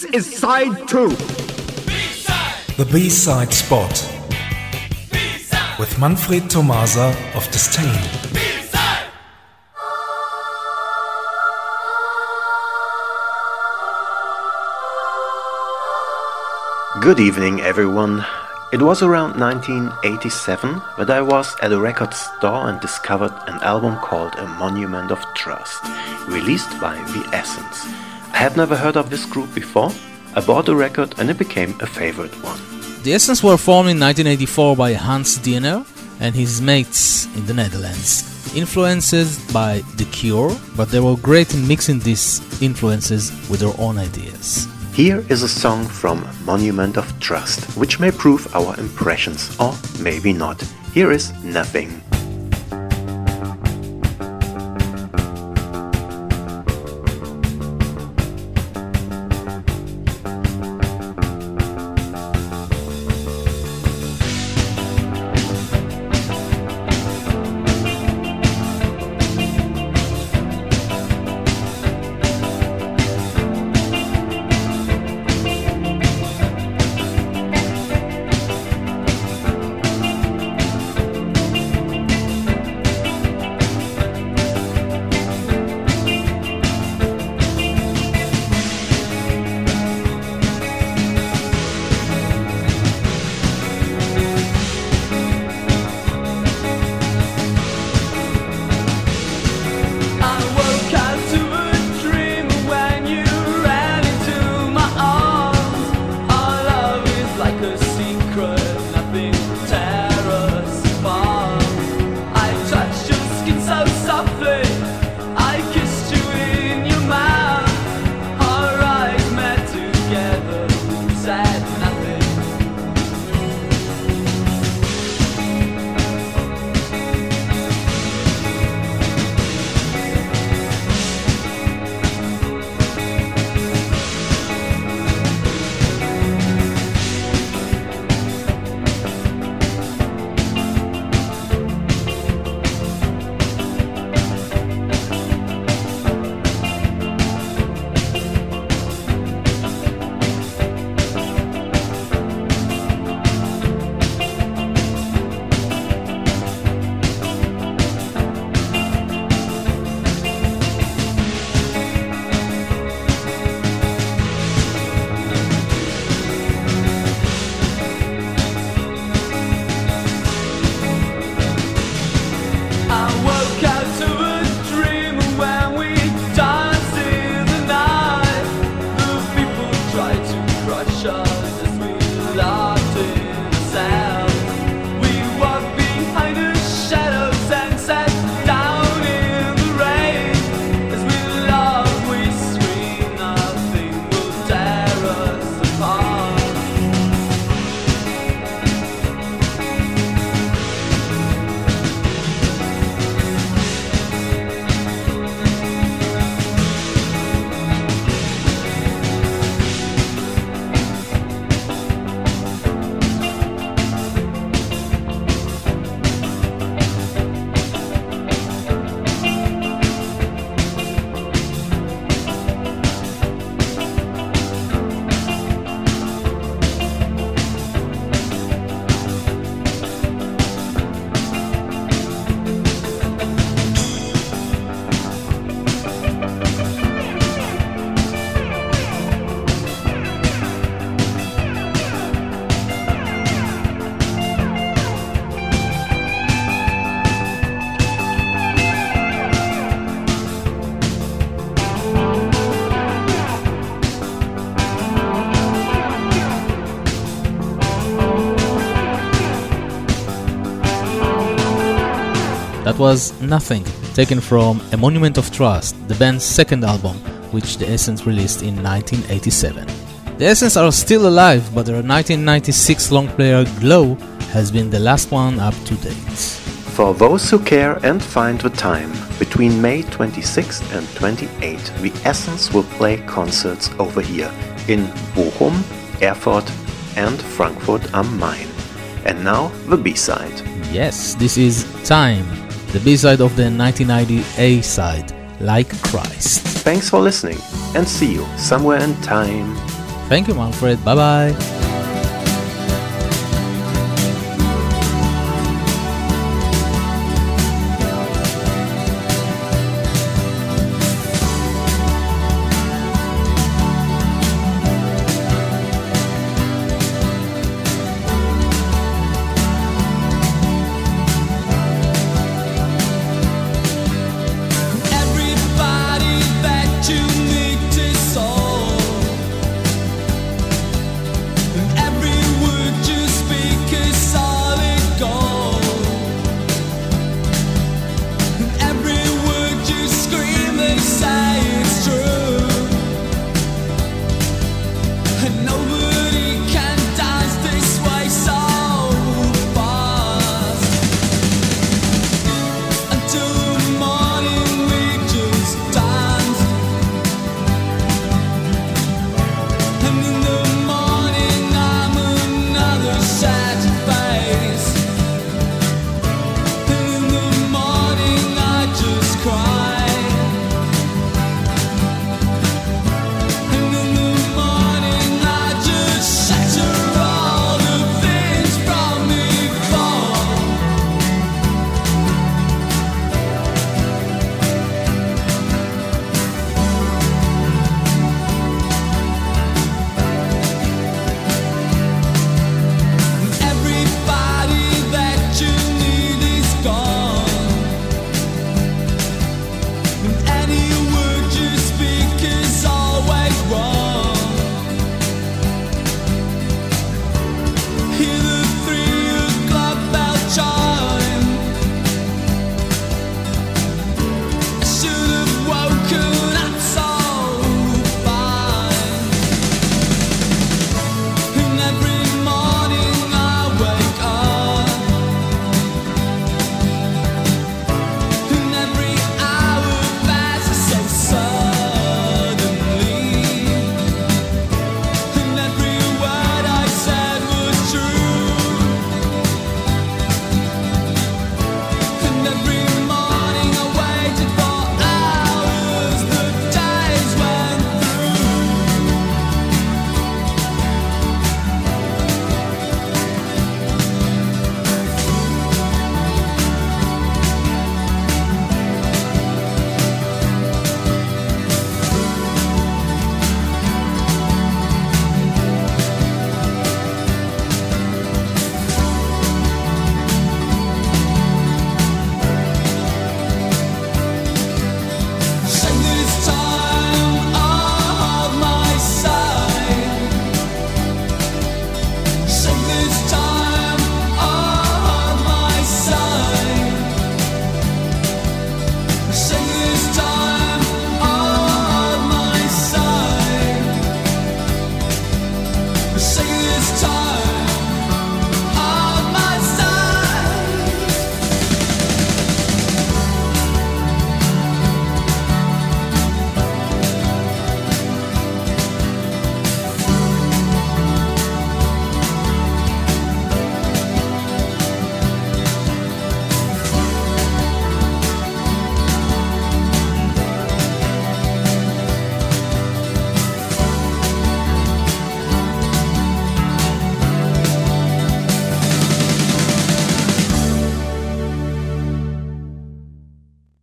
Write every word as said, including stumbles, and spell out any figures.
This is side two. B-side. The B-side spot. B-side. With Manfred Tomasa of Disdain. B-side. Good evening, everyone. It was around nineteen eighty-seven when I was at a record store and discovered an album called A Monument of Trust, released by The Essence. I had never heard of this group before. I bought the record and it became a favorite one. The Essence were formed in nineteen eighty-four by Hans Diener and his mates in the Netherlands, influenced by The Cure, but they were great in mixing these influences with their own ideas. Here is a song from Monument of Trust, which may prove our impressions, or maybe not. Here is Nothing. That was Nothing, taken from A Monument of Trust, the band's second album, which The Essence released in nineteen eighty-seven. The Essence are still alive, but their nineteen ninety-six long player GLOW has been the last one up to date. For those who care and find the time, between May twenty-sixth and twenty-eighth, The Essence will play concerts over here in Bochum, Erfurt and Frankfurt am Main. And now, the B-side. Yes, this is Time, the B-side of the nineteen ninety A-side, Like Christ. Thanks for listening and see you somewhere in time. Thank you, Manfred. Bye bye.